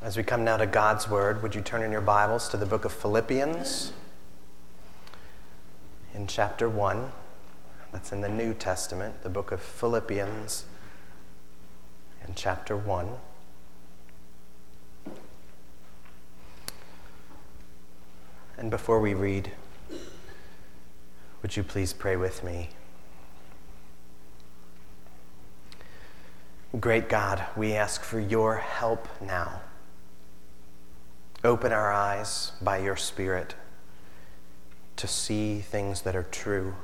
As we come now to God's Word, would you turn in your Bibles to the book of Philippians in chapter 1. That's in the New Testament, the book of Philippians in chapter 1. And before we read, would you please pray with me? Great God, we ask for your help now. Open our eyes by your Spirit to see things that are true.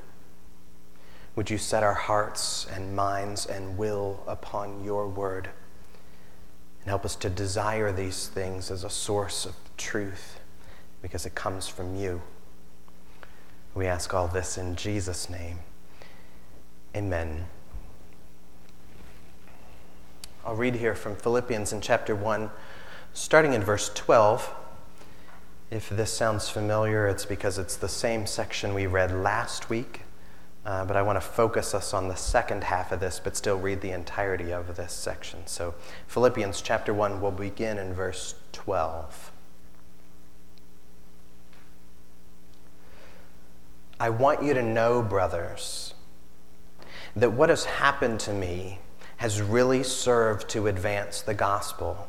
Would you set our hearts and minds and will upon your word and help us to desire these things as a source of truth because it comes from you. We ask all this in Jesus' name. Amen. I'll read here from Philippians in chapter 1, starting in verse 12. If this sounds familiar, it's because it's the same section we read last week, but I want to focus us on the second half of this, but still read the entirety of this section. So Philippians chapter 1 will begin in verse 12. I want you to know, brothers, that what has happened to me has really served to advance the gospel,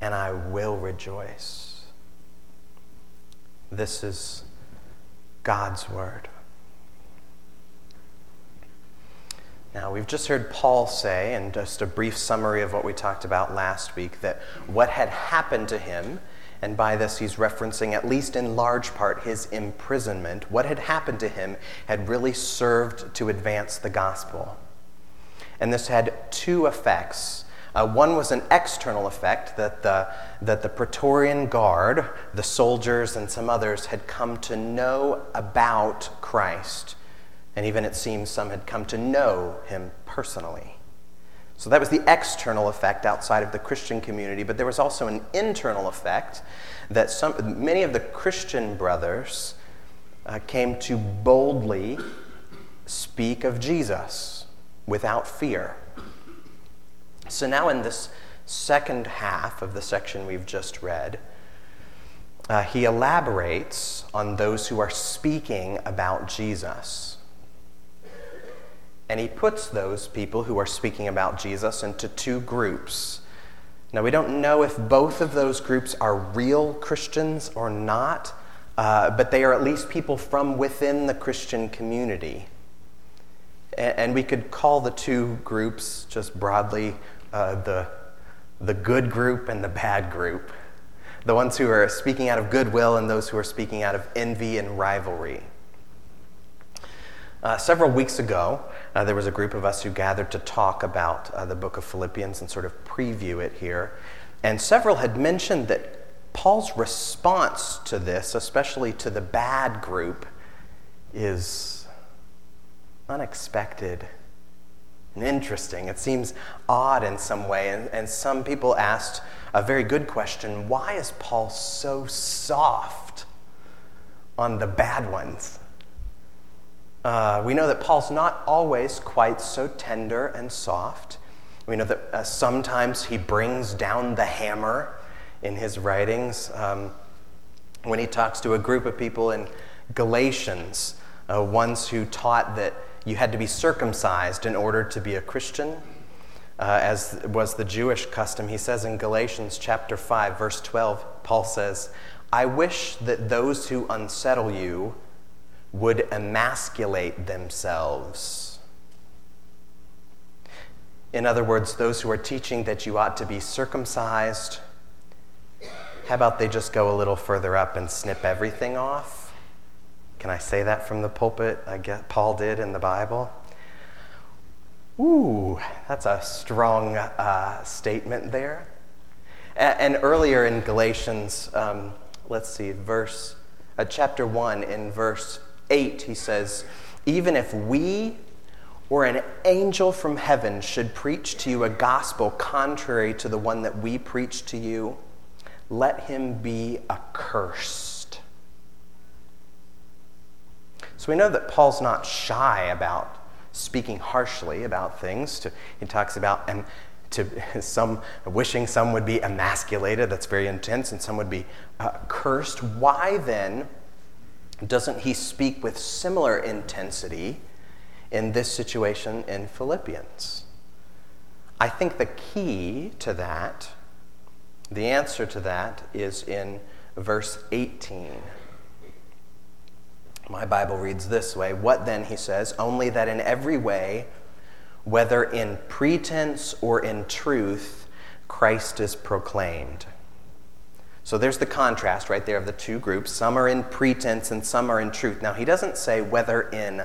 and I will rejoice. This is God's word. Now, we've just heard Paul say, in just a brief summary of what we talked about last week, that what had happened to him, and by this he's referencing, at least in large part, his imprisonment, what had happened to him had really served to advance the gospel. And this had two effects. One was an external effect that the Praetorian Guard, the soldiers and some others, had come to know about Christ. And even it seems some had come to know him personally. So that was the external effect outside of the Christian community. But there was also an internal effect that many of the Christian brothers came to boldly speak of Jesus without fear. So now in this second half of the section we've just read, he elaborates on those who are speaking about Jesus. And he puts those people who are speaking about Jesus into two groups. Now we don't know if both of those groups are real Christians or not, but they are at least people from within the Christian community. And we could call the two groups just broadly the good group and the bad group. The ones who are speaking out of goodwill and those who are speaking out of envy and rivalry. Several weeks ago, there was a group of us who gathered to talk about the book of Philippians and sort of preview it here. And several had mentioned that Paul's response to this, especially to the bad group, is unexpected and interesting. It seems odd in some way, and some people asked a very good question: why is Paul so soft on the bad ones? We know that Paul's not always quite so tender and soft. We know that sometimes he brings down the hammer in his writings when he talks to a group of people in Galatians, ones who taught that you had to be circumcised in order to be a Christian, as was the Jewish custom. He says in Galatians chapter 5, verse 12, Paul says, I wish that those who unsettle you would emasculate themselves. In other words, those who are teaching that you ought to be circumcised, how about they just go a little further up and snip everything off? Can I say that from the pulpit? I guess Paul did in the Bible. Ooh, that's a strong statement there. And earlier in Galatians, chapter 1 in verse 8, he says, even if we or an angel from heaven should preach to you a gospel contrary to the one that we preach to you, let him be accursed. So we know that Paul's not shy about speaking harshly about things. He talks about some wishing some would be emasculated, that's very intense, and some would be cursed. Why then doesn't he speak with similar intensity in this situation in Philippians? I think the key to that, the answer to that, is in verse 18. My Bible reads this way, what then, he says, only that in every way, whether in pretense or in truth, Christ is proclaimed. So there's the contrast right there of the two groups. Some are in pretense and some are in truth. Now, he doesn't say whether in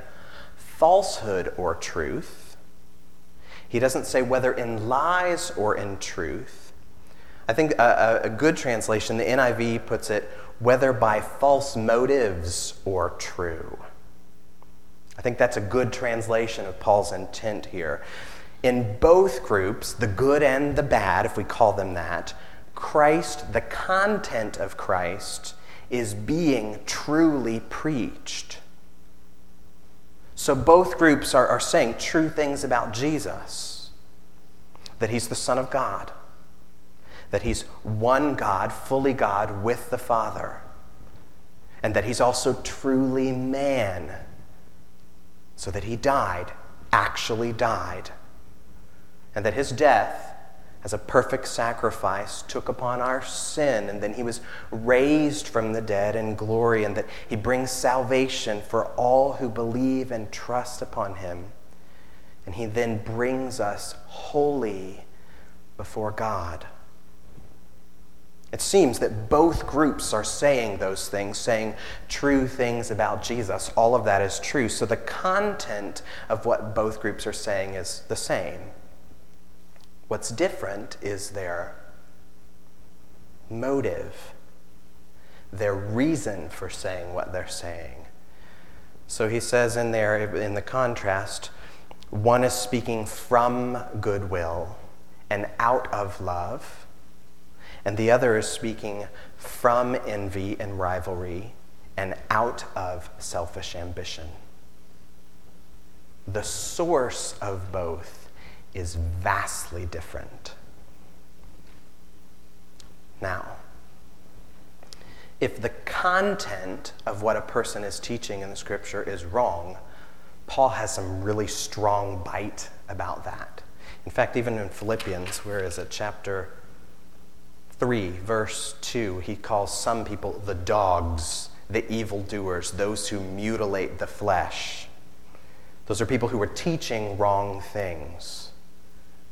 falsehood or truth. He doesn't say whether in lies or in truth. I think a good translation, the NIV puts it, whether by false motives or true. I think that's a good translation of Paul's intent here. In both groups, the good and the bad, if we call them that, Christ, the content of Christ, is being truly preached. So both groups are saying true things about Jesus, that he's the Son of God, that he's one God, fully God, with the Father, and that he's also truly man, so that he actually died, and that his death as a perfect sacrifice took upon our sin, and then he was raised from the dead in glory, and that he brings salvation for all who believe and trust upon him, and he then brings us holy before God. It seems that both groups are saying those things, saying true things about Jesus. All of that is true. So the content of what both groups are saying is the same. What's different is their motive, their reason for saying what they're saying. So he says in there, in the contrast, one is speaking from goodwill and out of love, and the other is speaking from envy and rivalry and out of selfish ambition. The source of both is vastly different. Now, if the content of what a person is teaching in the Scripture is wrong, Paul has some really strong bite about that. In fact, even in Philippians, where is it? Chapter 3, verse 2, he calls some people the dogs, the evildoers, those who mutilate the flesh. Those are people who are teaching wrong things.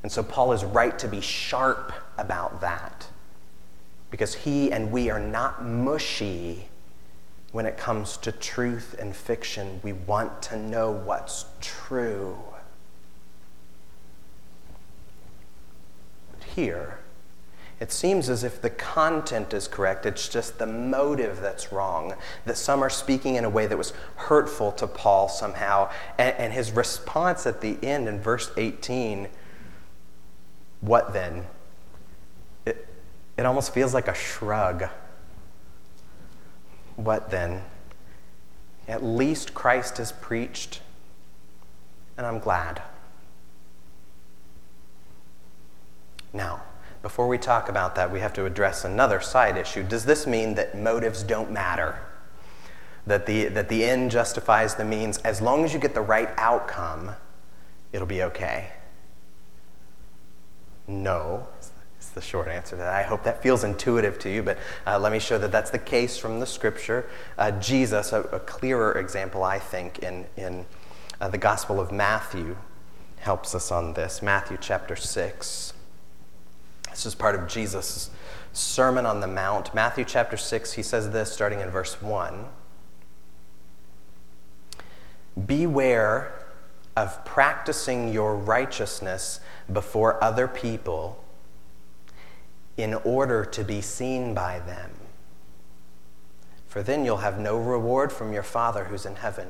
And so Paul is right to be sharp about that, because he and we are not mushy when it comes to truth and fiction. We want to know what's true. But here, it seems as if the content is correct, it's just the motive that's wrong, that some are speaking in a way that was hurtful to Paul somehow, and his response at the end in verse 18, what then? It almost feels like a shrug. What then? At least Christ is preached, and I'm glad. Now, before we talk about that, we have to address another side issue. Does this mean that motives don't matter? That the end justifies the means? As long as you get the right outcome, it'll be okay? No. It's That's the short answer to that. I hope that feels intuitive to you, but let me show that that's the case from the Scripture. Jesus, a clearer example, I think, in the Gospel of Matthew, helps us on this. Matthew chapter 6. This is part of Jesus' Sermon on the Mount. Matthew chapter 6, he says this, starting in verse 1. Beware of practicing your righteousness before other people in order to be seen by them. For then you'll have no reward from your Father who's in heaven.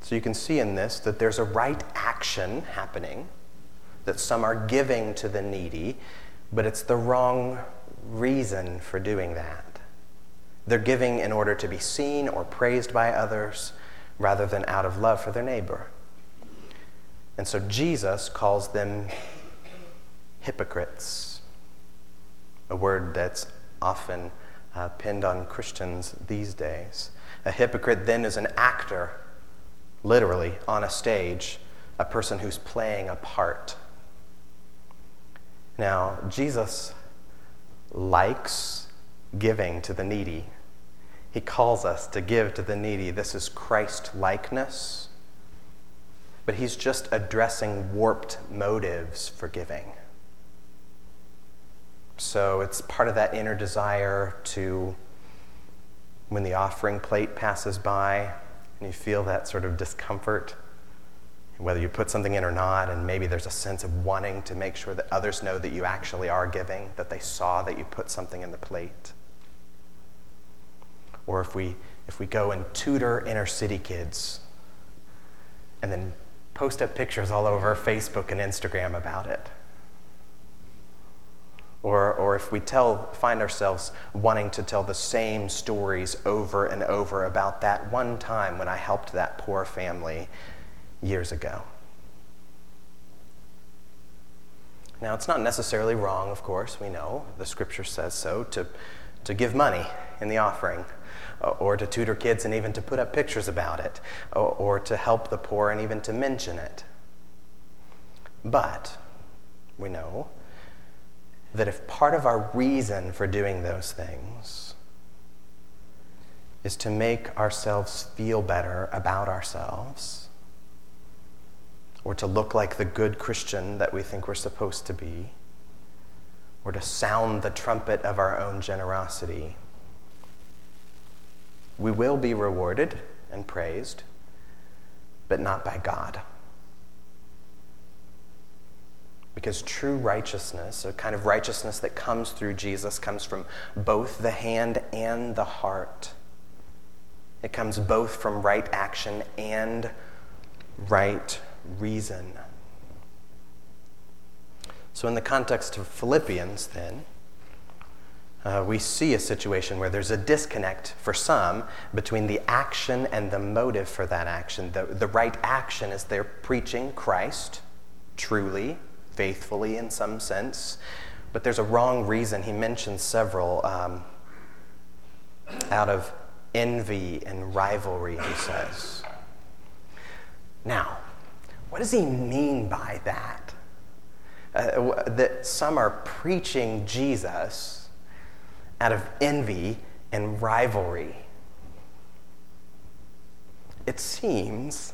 So you can see in this that there's a right action happening, that some are giving to the needy, but it's the wrong reason for doing that. They're giving in order to be seen or praised by others rather than out of love for their neighbor. And so Jesus calls them hypocrites, a word that's often pinned on Christians these days. A hypocrite then is an actor, literally, on a stage, a person who's playing a part. Now, Jesus likes giving to the needy. He calls us to give to the needy. This is Christ-likeness. But he's just addressing warped motives for giving. So it's part of that inner desire to, when the offering plate passes by, and you feel that sort of discomfort, whether you put something in or not, and maybe there's a sense of wanting to make sure that others know that you actually are giving, that they saw that you put something in the plate. Or if we go and tutor inner city kids and then post up pictures all over Facebook and Instagram about it. Or if we find ourselves wanting to tell the same stories over and over about that one time when I helped that poor family years ago. Now, it's not necessarily wrong, of course, we know, the Scripture says so, to give money in the offering, or to tutor kids and even to put up pictures about it, or to help the poor and even to mention it. But we know that if part of our reason for doing those things is to make ourselves feel better about ourselves, or to look like the good Christian that we think we're supposed to be, or to sound the trumpet of our own generosity, we will be rewarded and praised, but not by God. Because true righteousness, a kind of righteousness that comes through Jesus, comes from both the hand and the heart. It comes both from right action and right reason. So in the context of Philippians, then, we see a situation where there's a disconnect for some between the action and the motive for that action. The right action is they're preaching Christ truly, faithfully in some sense, but there's a wrong reason. He mentions several out of envy and rivalry, he says. Now, what does he mean by that? That some are preaching Jesus out of envy and rivalry. It seems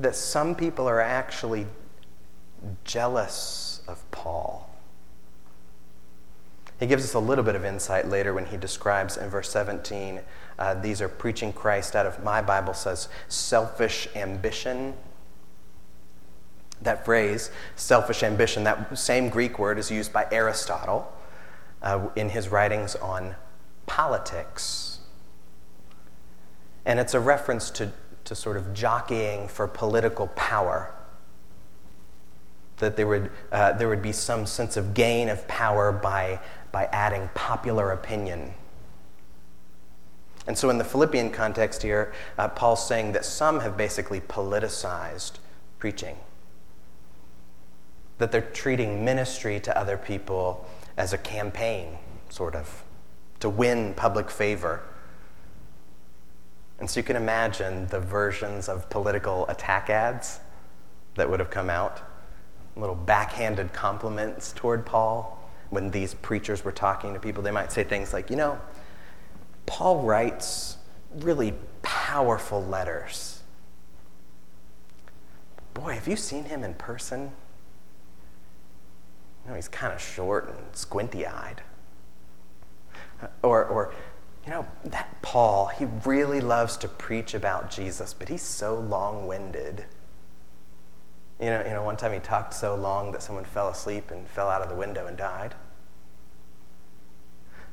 that some people are actually jealous of Paul. He gives us a little bit of insight later when he describes in verse 17, these are preaching Christ out of, my Bible says, selfish ambition. That phrase, selfish ambition, that same Greek word is used by Aristotle in his writings on politics. And it's a reference to sort of jockeying for political power. that there would be some sense of gain of power by adding popular opinion. And so in the Philippian context here, Paul's saying that some have basically politicized preaching, that they're treating ministry to other people as a campaign, sort of, to win public favor. And so you can imagine the versions of political attack ads that would have come out, little backhanded compliments toward Paul when these preachers were talking to people. They might say things like, you know, Paul writes really powerful letters. Boy, have you seen him in person? No, he's kind of short and squinty-eyed. Or, you know, that Paul, he really loves to preach about Jesus, but he's so long-winded. You know, one time he talked so long that someone fell asleep and fell out of the window and died.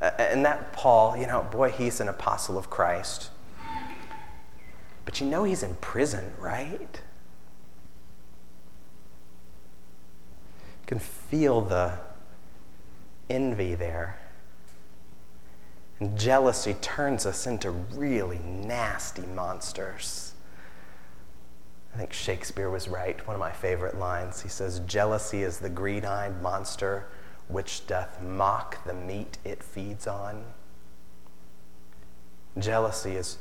And that Paul, you know, boy, he's an apostle of Christ. But you know he's in prison, right? You can feel the envy there. And jealousy turns us into really nasty monsters. I think Shakespeare was right. One of my favorite lines. He says, "Jealousy is the green-eyed monster which doth mock the meat it feeds on." Jealousy is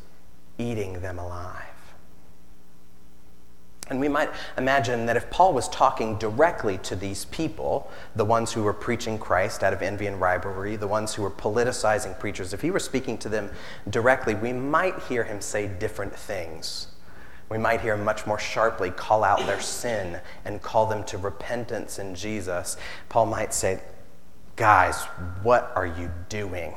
eating them alive. And we might imagine that if Paul was talking directly to these people, the ones who were preaching Christ out of envy and rivalry, the ones who were politicizing preachers, if he were speaking to them directly, we might hear him say different things. We might hear much more sharply call out their sin and call them to repentance in Jesus. Paul might say, guys, what are you doing?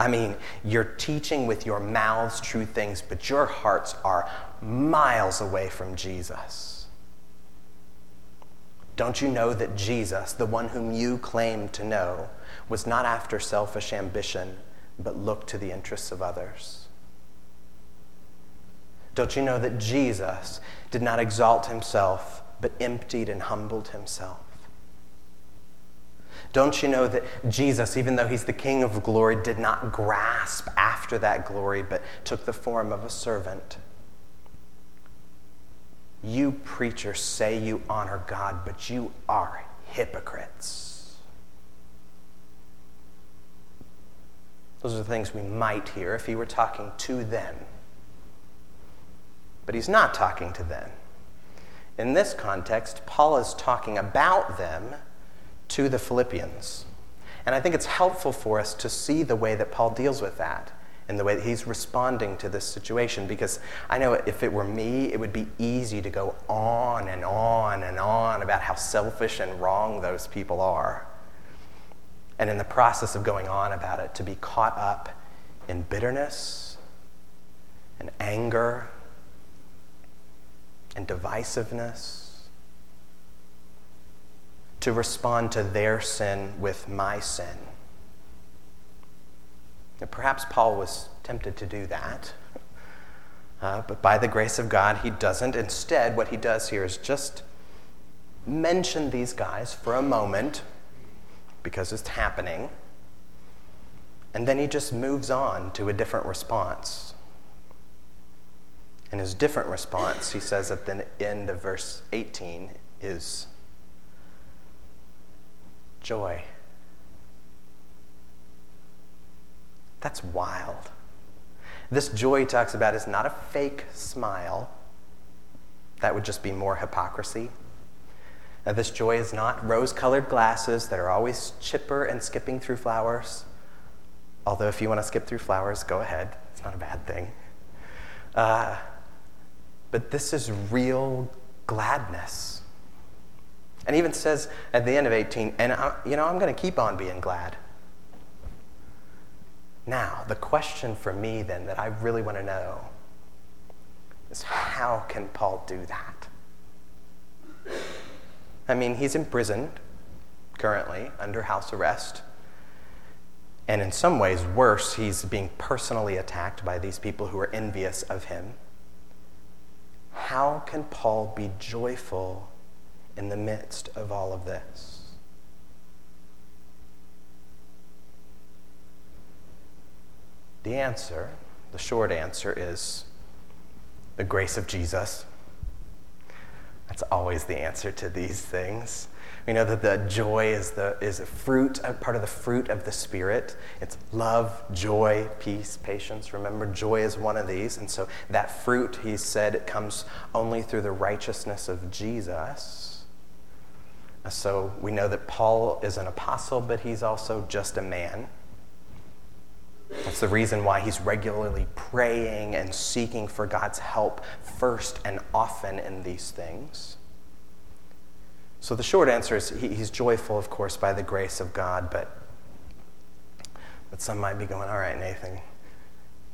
I mean, you're teaching with your mouths true things, but your hearts are miles away from Jesus. Don't you know that Jesus, the one whom you claim to know, was not after selfish ambition, but looked to the interests of others? Don't you know that Jesus did not exalt himself, but emptied and humbled himself? Don't you know that Jesus, even though he's the King of glory, did not grasp after that glory, but took the form of a servant? You preachers say you honor God, but you are hypocrites. Those are the things we might hear if he were talking to them. But he's not talking to them. In this context, Paul is talking about them to the Philippians. And I think it's helpful for us to see the way that Paul deals with that and the way that he's responding to this situation, because I know if it were me, it would be easy to go on and on and on about how selfish and wrong those people are. And in the process of going on about it, to be caught up in bitterness and anger and divisiveness, to respond to their sin with my sin. And perhaps Paul was tempted to do that, but by the grace of God, he doesn't. Instead, what he does here is just mention these guys for a moment, because it's happening, and then he just moves on to a different response. And his different response, he says at the end of verse 18, is joy. That's wild. This joy he talks about is not a fake smile. That would just be more hypocrisy. Now, this joy is not rose-colored glasses that are always chipper and skipping through flowers. Although if you want to skip through flowers, go ahead. It's not a bad thing. But this is real gladness. And even says at the end of 18, and I'm going to keep on being glad. Now, the question for me then that I really want to know is, how can Paul do that? I mean, he's imprisoned currently under house arrest. And in some ways worse, he's being personally attacked by these people who are envious of him. How can Paul be joyful in the midst of all of this. The answer, the short answer, is the grace of Jesus. That's always the answer to these things. We know that the joy is a fruit, a part of the fruit of the Spirit. It's love, joy, peace, patience. Remember, joy is one of these. And so that fruit, he said, comes only through the righteousness of Jesus. So we know that Paul is an apostle, but he's also just a man. That's the reason why he's regularly praying and seeking for God's help first and often in these things. So the short answer is he's joyful, of course, by the grace of God, but some might be going, all right, Nathan,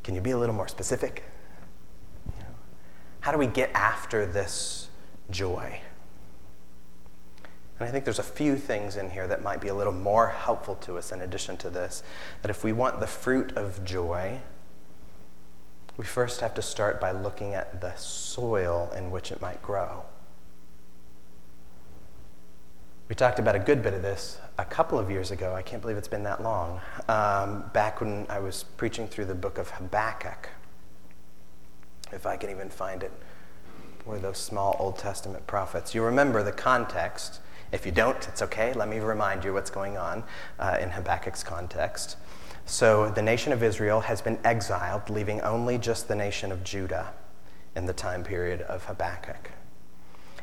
can you be a little more specific? You know, how do we get after this joy? And I think there's a few things in here that might be a little more helpful to us in addition to this, that if we want the fruit of joy, we first have to start by looking at the soil in which it might grow. We talked about a good bit of this a couple of years ago. I can't believe it's been that long. Back when I was preaching through the book of Habakkuk, if I can even find it, were those small Old Testament prophets. You remember the context. If you don't, it's okay. Let me remind you what's going on in Habakkuk's context. So the nation of Israel has been exiled, leaving only just the nation of Judah in the time period of Habakkuk.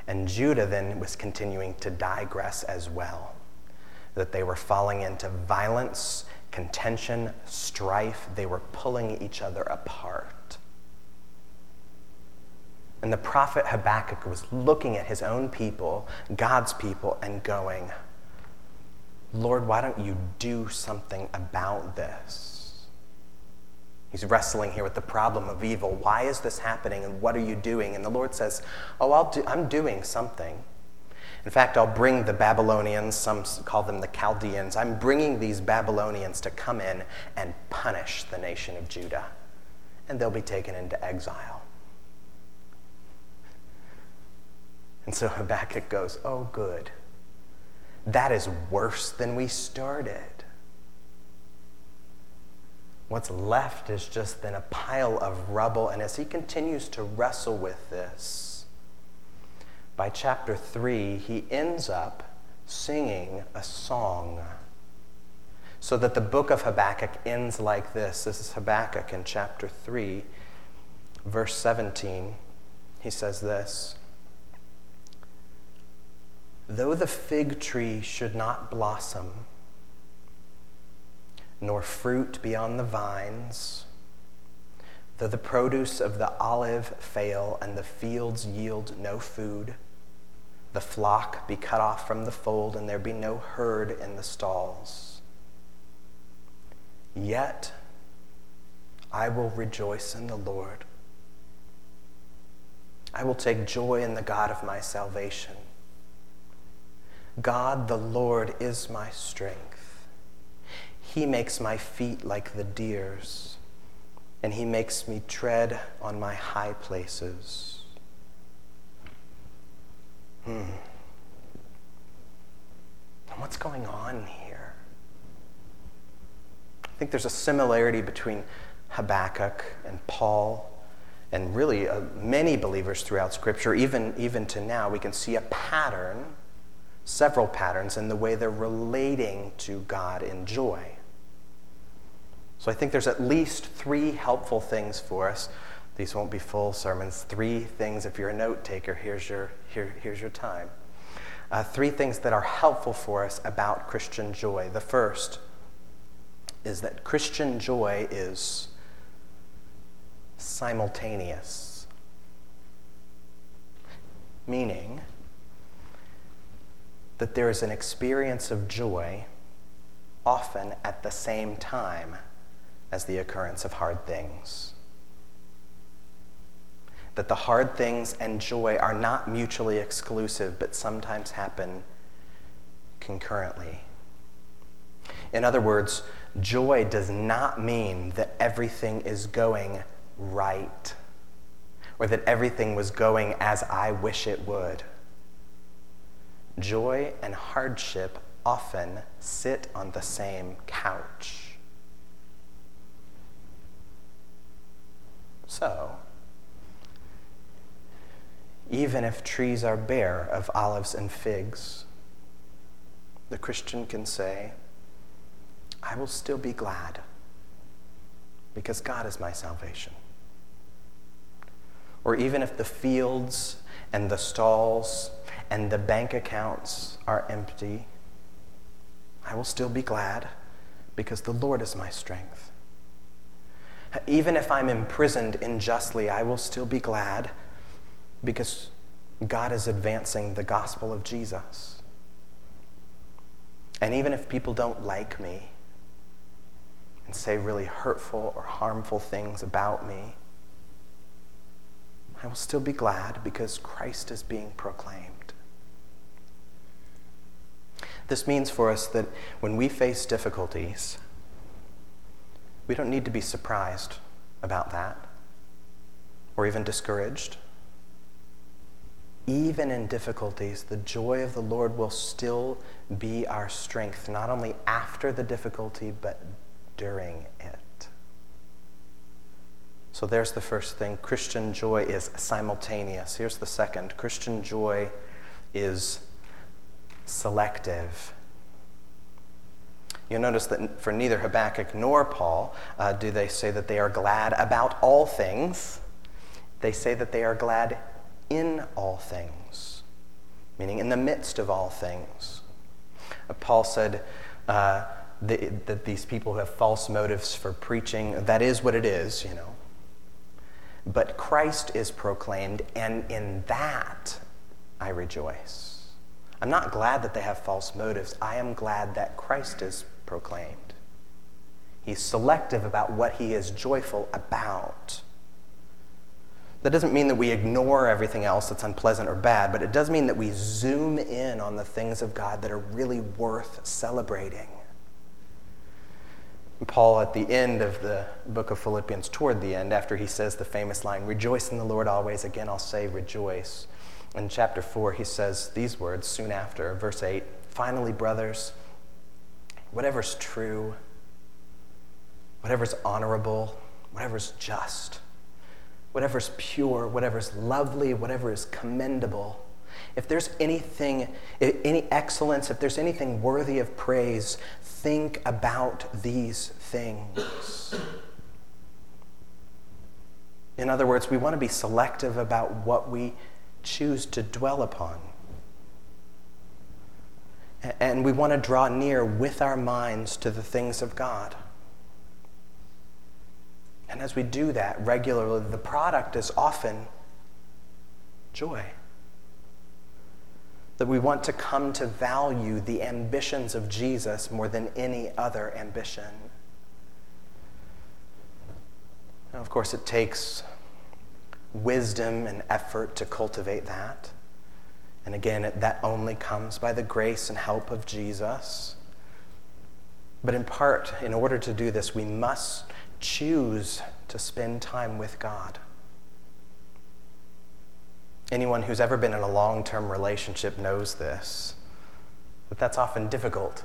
And Judah then was continuing to digress as well, that they were falling into violence, contention, strife. They were pulling each other apart. And the prophet Habakkuk was looking at his own people, God's people, and going, Lord, why don't you do something about this? He's wrestling here with the problem of evil. Why is this happening, and what are you doing? And the Lord says, I'm doing something. In fact, I'll bring the Babylonians, some call them the Chaldeans. I'm bringing these Babylonians to come in and punish the nation of Judah, and they'll be taken into exile. And so Habakkuk goes, oh, good. That is worse than we started. What's left is just then a pile of rubble. And as he continues to wrestle with this, by chapter 3, he ends up singing a song. So that the book of Habakkuk ends like this. This is Habakkuk in chapter 3, verse 17. He says this. Though the fig tree should not blossom, nor fruit be on the vines, though the produce of the olive fail and the fields yield no food, the flock be cut off from the fold and there be no herd in the stalls, yet I will rejoice in the Lord. I will take joy in the God of my salvation. God the Lord is my strength. He makes my feet like the deer's, and he makes me tread on my high places. What's going on here? I think there's a similarity between Habakkuk and Paul and really many believers throughout Scripture, even to now. We can see a pattern, several patterns in the way they're relating to God in joy. So I think there's at least 3 helpful things for us. These won't be full sermons. 3 things, if you're a note taker, here's your time. 3 things that are helpful for us about Christian joy. The first is that Christian joy is simultaneous. Meaning that there is an experience of joy often at the same time as the occurrence of hard things. That the hard things and joy are not mutually exclusive, but sometimes happen concurrently. In other words, joy does not mean that everything is going right, or that everything was going as I wish it would. Joy and hardship often sit on the same couch. So, even if trees are bare of olives and figs, the Christian can say, I will still be glad because God is my salvation. Or even if the fields and the stalls and the bank accounts are empty, I will still be glad because the Lord is my strength. Even if I'm imprisoned unjustly, I will still be glad because God is advancing the gospel of Jesus. And even if people don't like me and say really hurtful or harmful things about me, I will still be glad because Christ is being proclaimed. This means for us that when we face difficulties, we don't need to be surprised about that or even discouraged. Even in difficulties, the joy of the Lord will still be our strength, not only after the difficulty, but during it. So there's the first thing. Christian joy is simultaneous. Here's the second. Christian joy is selective. You'll notice that for neither Habakkuk nor Paul do they say that they are glad about all things. They say that they are glad in all things, meaning in the midst of all things. Paul said that these people who have false motives for preaching, that is what it is, But Christ is proclaimed, and in that I rejoice. I'm not glad that they have false motives. I am glad that Christ is proclaimed. He's selective about what he is joyful about. That doesn't mean that we ignore everything else that's unpleasant or bad, but it does mean that we zoom in on the things of God that are really worth celebrating. Paul, at the end of the book of Philippians, toward the end, after he says the famous line, "Rejoice in the Lord always, again I'll say rejoice." In chapter 4, he says these words soon after, verse 8, "Finally, brothers, whatever's true, whatever's honorable, whatever's just, whatever's pure, whatever's lovely, whatever is commendable, if there's anything, any excellence, if there's anything worthy of praise, think about these things." In other words, we want to be selective about what we choose to dwell upon. And we want to draw near with our minds to the things of God. And as we do that regularly, the product is often joy. That we want to come to value the ambitions of Jesus more than any other ambition. Now, of course, it takes wisdom and effort to cultivate that. And again, that only comes by the grace and help of Jesus. But in part, in order to do this, we must choose to spend time with God. Anyone who's ever been in a long-term relationship knows this, but that's often difficult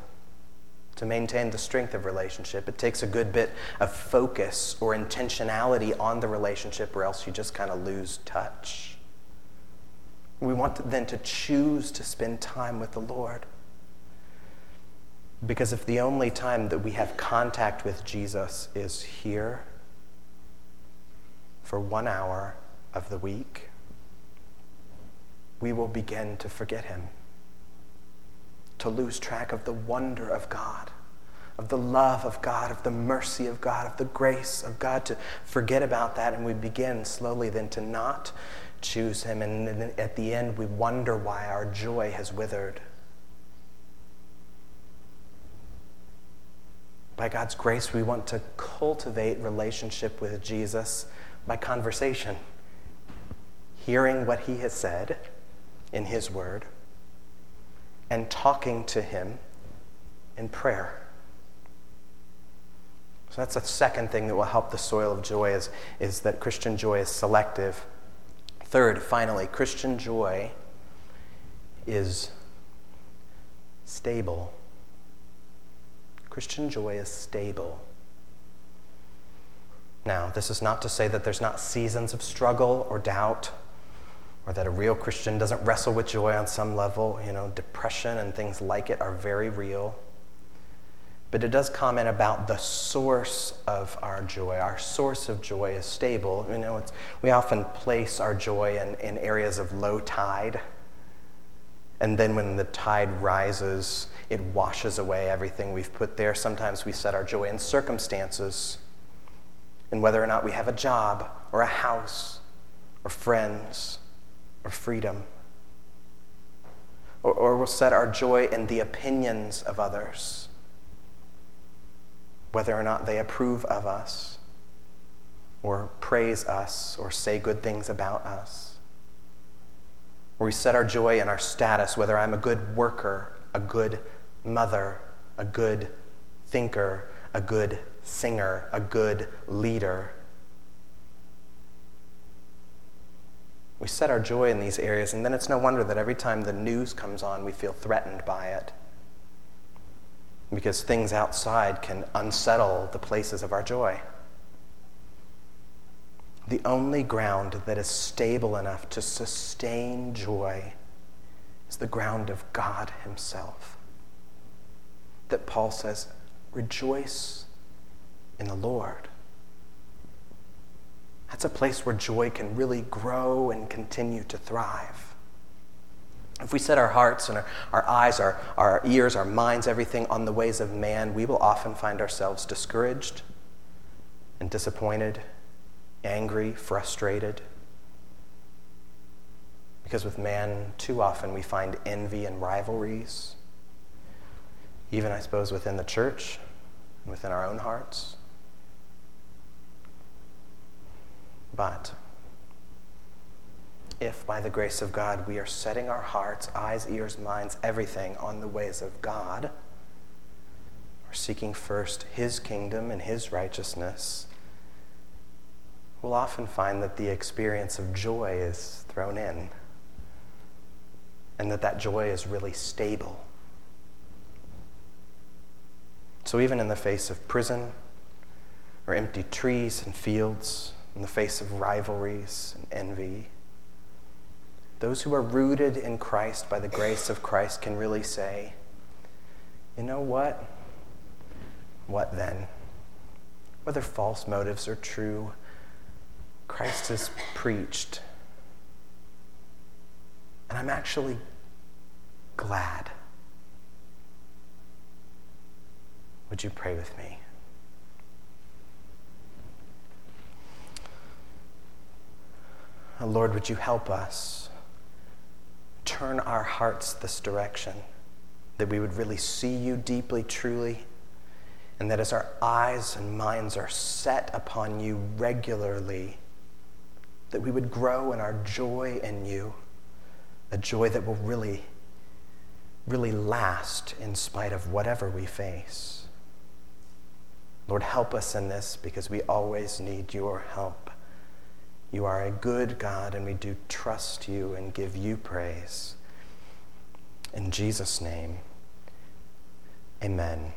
to maintain the strength of relationship. It takes a good bit of focus or intentionality on the relationship, or else you just kind of lose touch. We want to choose to spend time with the Lord. Because if the only time that we have contact with Jesus is here for 1 hour of the week, we will begin to forget him, to lose track of the wonder of God, of the love of God, of the mercy of God, of the grace of God, to forget about that, and we begin slowly then to not choose him, and then at the end we wonder why our joy has withered. By God's grace, we want to cultivate relationship with Jesus by conversation, hearing what he has said in his word, and talking to him in prayer. So that's the second thing that will help the soil of joy is that Christian joy is selective. Third, finally, Christian joy is stable. Christian joy is stable. Now, this is not to say that there's not seasons of struggle or doubt, or that a real Christian doesn't wrestle with joy on some level. You know, depression and things like it are very real. But it does comment about the source of our joy. Our source of joy is stable. You know, we often place our joy in areas of low tide. And then when the tide rises, it washes away everything we've put there. Sometimes we set our joy in circumstances, and whether or not we have a job or a house or friends or freedom. Or we'll set our joy in the opinions of others, whether or not they approve of us or praise us or say good things about us. Or we set our joy in our status, whether I'm a good worker, a good mother, a good thinker, a good singer, a good leader. We set our joy in these areas, and then it's no wonder that every time the news comes on, we feel threatened by it, because things outside can unsettle the places of our joy. The only ground that is stable enough to sustain joy is the ground of God himself. That Paul says, rejoice in the Lord. That's a place where joy can really grow and continue to thrive. If we set our hearts and our eyes, our ears, our minds, everything on the ways of man, we will often find ourselves discouraged and disappointed, angry, frustrated. Because with man, too often we find envy and rivalries, even, I suppose, within the church and within our own hearts. But if by the grace of God we are setting our hearts, eyes, ears, minds, everything on the ways of God, we're seeking first his kingdom and his righteousness, we'll often find that the experience of joy is thrown in, and that joy is really stable. So even in the face of prison or empty trees and fields, in the face of rivalries and envy, those who are rooted in Christ by the grace of Christ can really say, you know what? What then? Whether false motives are true, Christ is preached. And I'm actually glad. Would you pray with me? Oh Lord, would you help us turn our hearts this direction, that we would really see you deeply, truly, and that as our eyes and minds are set upon you regularly, that we would grow in our joy in you, a joy that will really, really last in spite of whatever we face. Lord, help us in this, because we always need your help. You are a good God, and we do trust you and give you praise. In Jesus' name, amen.